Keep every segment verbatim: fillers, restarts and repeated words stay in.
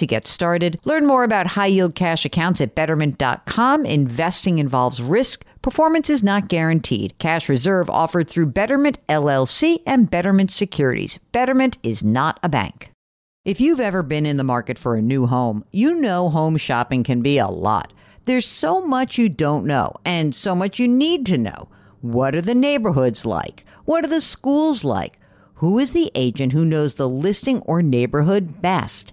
to get started. Learn more about high-yield cash accounts at Betterment dot com. Investing involves risk. Performance is not guaranteed. Cash reserve offered through Betterment L L C and Betterment Securities. Betterment is not a bank. If you've ever been in the market for a new home, you know home shopping can be a lot. There's so much you don't know and so much you need to know. What are the neighborhoods like? What are the schools like? Who is the agent who knows the listing or neighborhood best?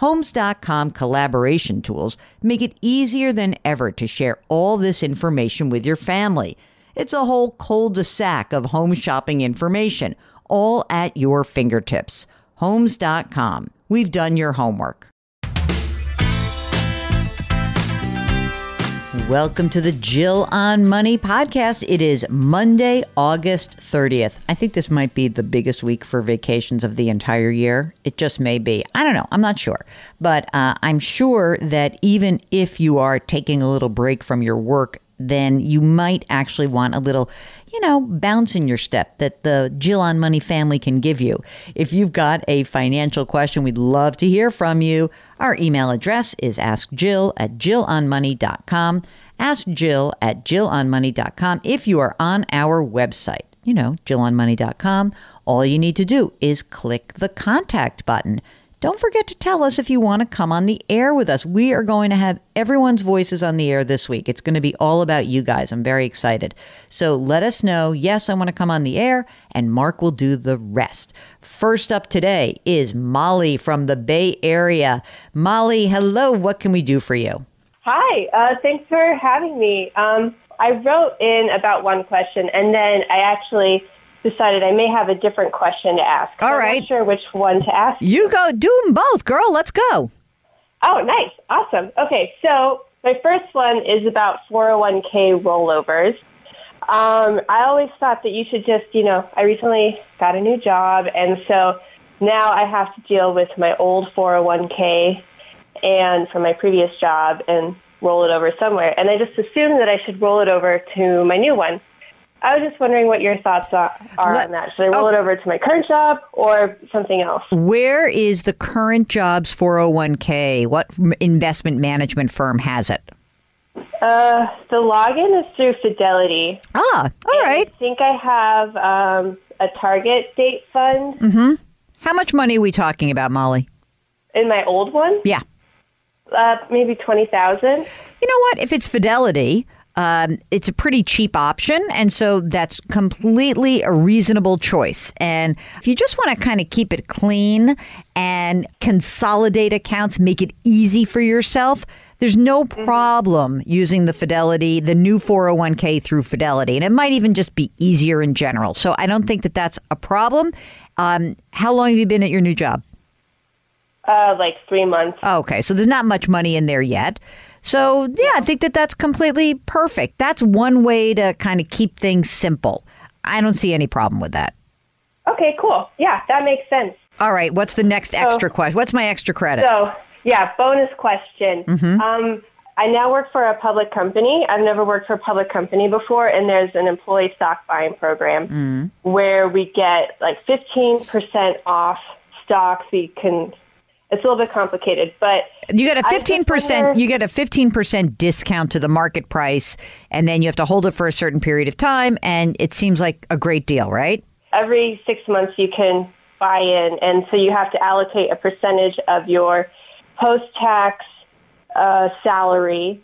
homes dot com collaboration tools make it easier than ever to share all this information with your family. It's a whole cul-de-sac of home shopping information, all at your fingertips. homes dot com. We've done your homework. Welcome to the Jill on Money podcast. It is Monday, August thirtieth. I think this might be the biggest week for vacations of the entire year. It just may be. I don't know. I'm not sure. But uh, I'm sure that even if you are taking a little break from your work, then you might actually want a little, you know, bounce in your step that the Jill on Money family can give you. If you've got a financial question, we'd love to hear from you. Our email address is ask jill at jill on money dot com. ask jill at jill on money dot com. If you are on our website, you know, jill on money dot com, all you need to do is click the contact button. Don't forget to tell us if you want to come on the air with us. We are going to have everyone's voices on the air this week. It's going to be all about you guys. I'm very excited. So let us know, yes, I want to come on the air, and Mark will do the rest. First up today is Molly from the Bay Area. Molly, hello. What can we do for you? Hi. Uh, thanks for having me. Um, I wrote in about one question, and then I actually decided I may have a different question to ask. All right. I'm not sure which one to ask. You go. Do them both, girl. Let's go. Oh, nice. Awesome. Okay. So my first one is about four oh one k rollovers. Um, I always thought that you should just, you know, I recently got a new job, and so now I have to deal with my old four oh one k and from my previous job and roll it over somewhere. And I just assumed that I should roll it over to my new one. I was just wondering what your thoughts are on that. Should I roll oh. it over to my current job or something else? Where is the current job's four oh one k? What investment management firm has it? Uh, the login is through Fidelity. Ah, all and right. I think I have um, a target date fund. Mm-hmm. How much money are we talking about, Molly? In my old one? Yeah. Uh, maybe twenty thousand dollars. You know what? If it's Fidelity, Um, it's a pretty cheap option, and so that's completely a reasonable choice. And if you just want to kind of keep it clean and consolidate accounts, make it easy for yourself, there's no problem using the Fidelity, the new four oh one k through Fidelity. And it might even just be easier in general. So I don't think that that's a problem. Um, how long have you been at your new job? Uh, like three months. Okay, so there's not much money in there yet. So, yeah, I think that that's completely perfect. That's one way to kind of keep things simple. I don't see any problem with that. Okay, cool. Yeah, that makes sense. All right. What's the next so, extra question? What's my extra credit? So, yeah, bonus question. Mm-hmm. Um, I now work for a public company. I've never worked for a public company before, and there's an employee stock buying program mm-hmm. where we get like fifteen percent off stocks we can it's a little bit complicated, but you get a fifteen percent you get a fifteen percent discount to the market price, and then you have to hold it for a certain period of time. And it seems like a great deal, right? Every six months you can buy in, and so you have to allocate a percentage of your post-tax uh, salary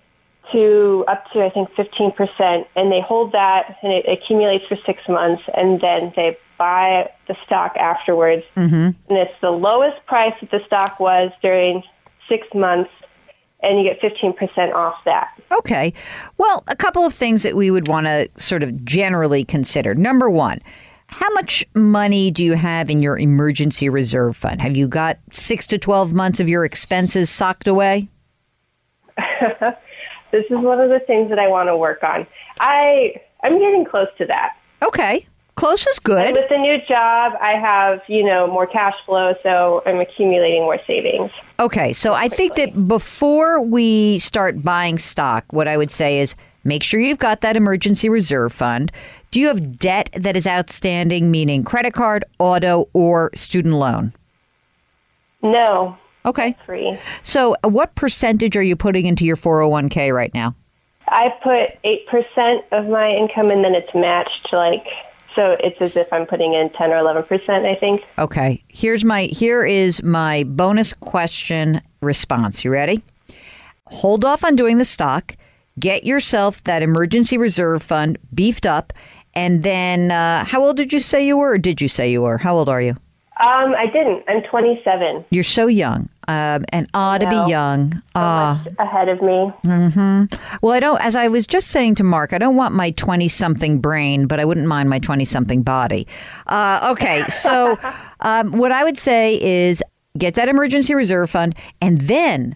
to up to, I think, fifteen percent, and they hold that, and it accumulates for six months, and then they buy the stock afterwards. Mm-hmm. And it's the lowest price that the stock was during six months, and you get fifteen percent off that. Okay. Well, a couple of things that we would want to sort of generally consider. Number one, how much money do you have in your emergency reserve fund? Have you got six to twelve months of your expenses socked away? This is one of the things that I want to work on. I, I'm getting close to that. Okay. Close is good. And with the new job, I have, you know, more cash flow, so I'm accumulating more savings. Okay. So I think that before we start buying stock, what I would say is make sure you've got that emergency reserve fund. Do you have debt that is outstanding, meaning credit card, auto, or student loan? No. Okay. Free. So what percentage are you putting into your four oh one k right now? I put eight percent of my income, and then it's matched, like, so it's as if I'm putting in ten or eleven percent, I think. Okay. Here's my, here is my bonus question response. You ready? Hold off on doing the stock. Get yourself that emergency reserve fund beefed up. And then uh, how old did you say you were? Or did you say you were? How old are you? Um, I didn't. I'm twenty-seven. You're so young, um, and ah, to be young. So uh, much ahead of me. Mm-hmm. Well, I don't. As I was just saying to Mark, I don't want my twenty-something brain, but I wouldn't mind my twenty-something body. Uh, okay, so um, what I would say is get that emergency reserve fund, and then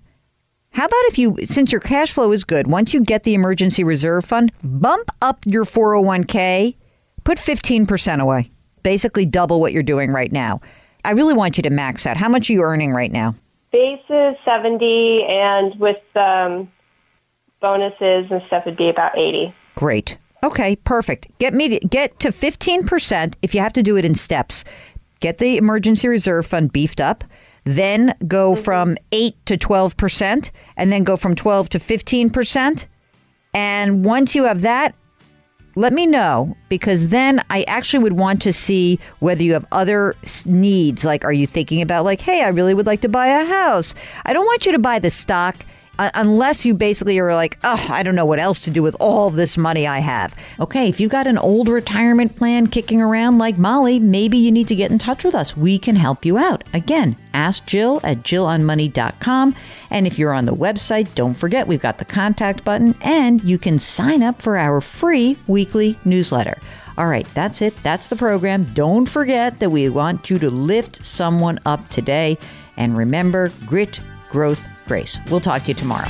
how about if you, since your cash flow is good, once you get the emergency reserve fund, bump up your four oh one k, put fifteen percent away. Basically double what you're doing right now. I really want you to max out. How much are you earning right now? Base is seventy, and with um, bonuses and stuff, it'd be about eighty. Great. Okay, perfect. Get me to, get to fifteen percent if you have to do it in steps. Get the emergency reserve fund beefed up, then go mm-hmm. from eight to twelve percent, and then go from twelve to fifteen percent. And once you have that, let me know, because then I actually would want to see whether you have other needs. Like, are you thinking about, like, hey, I really would like to buy a house. I don't want you to buy the stock uh, unless you basically are like, oh, I don't know what else to do with all this money I have. Okay, if you've got an old retirement plan kicking around like Molly, maybe you need to get in touch with us. We can help you out. Again, ask Jill at jill on money dot com. And if you're on the website, don't forget we've got the contact button, and you can sign up for our free weekly newsletter. All right, that's it. That's the program. Don't forget that we want you to lift someone up today. And remember, grit, growth, grace. We'll talk to you tomorrow.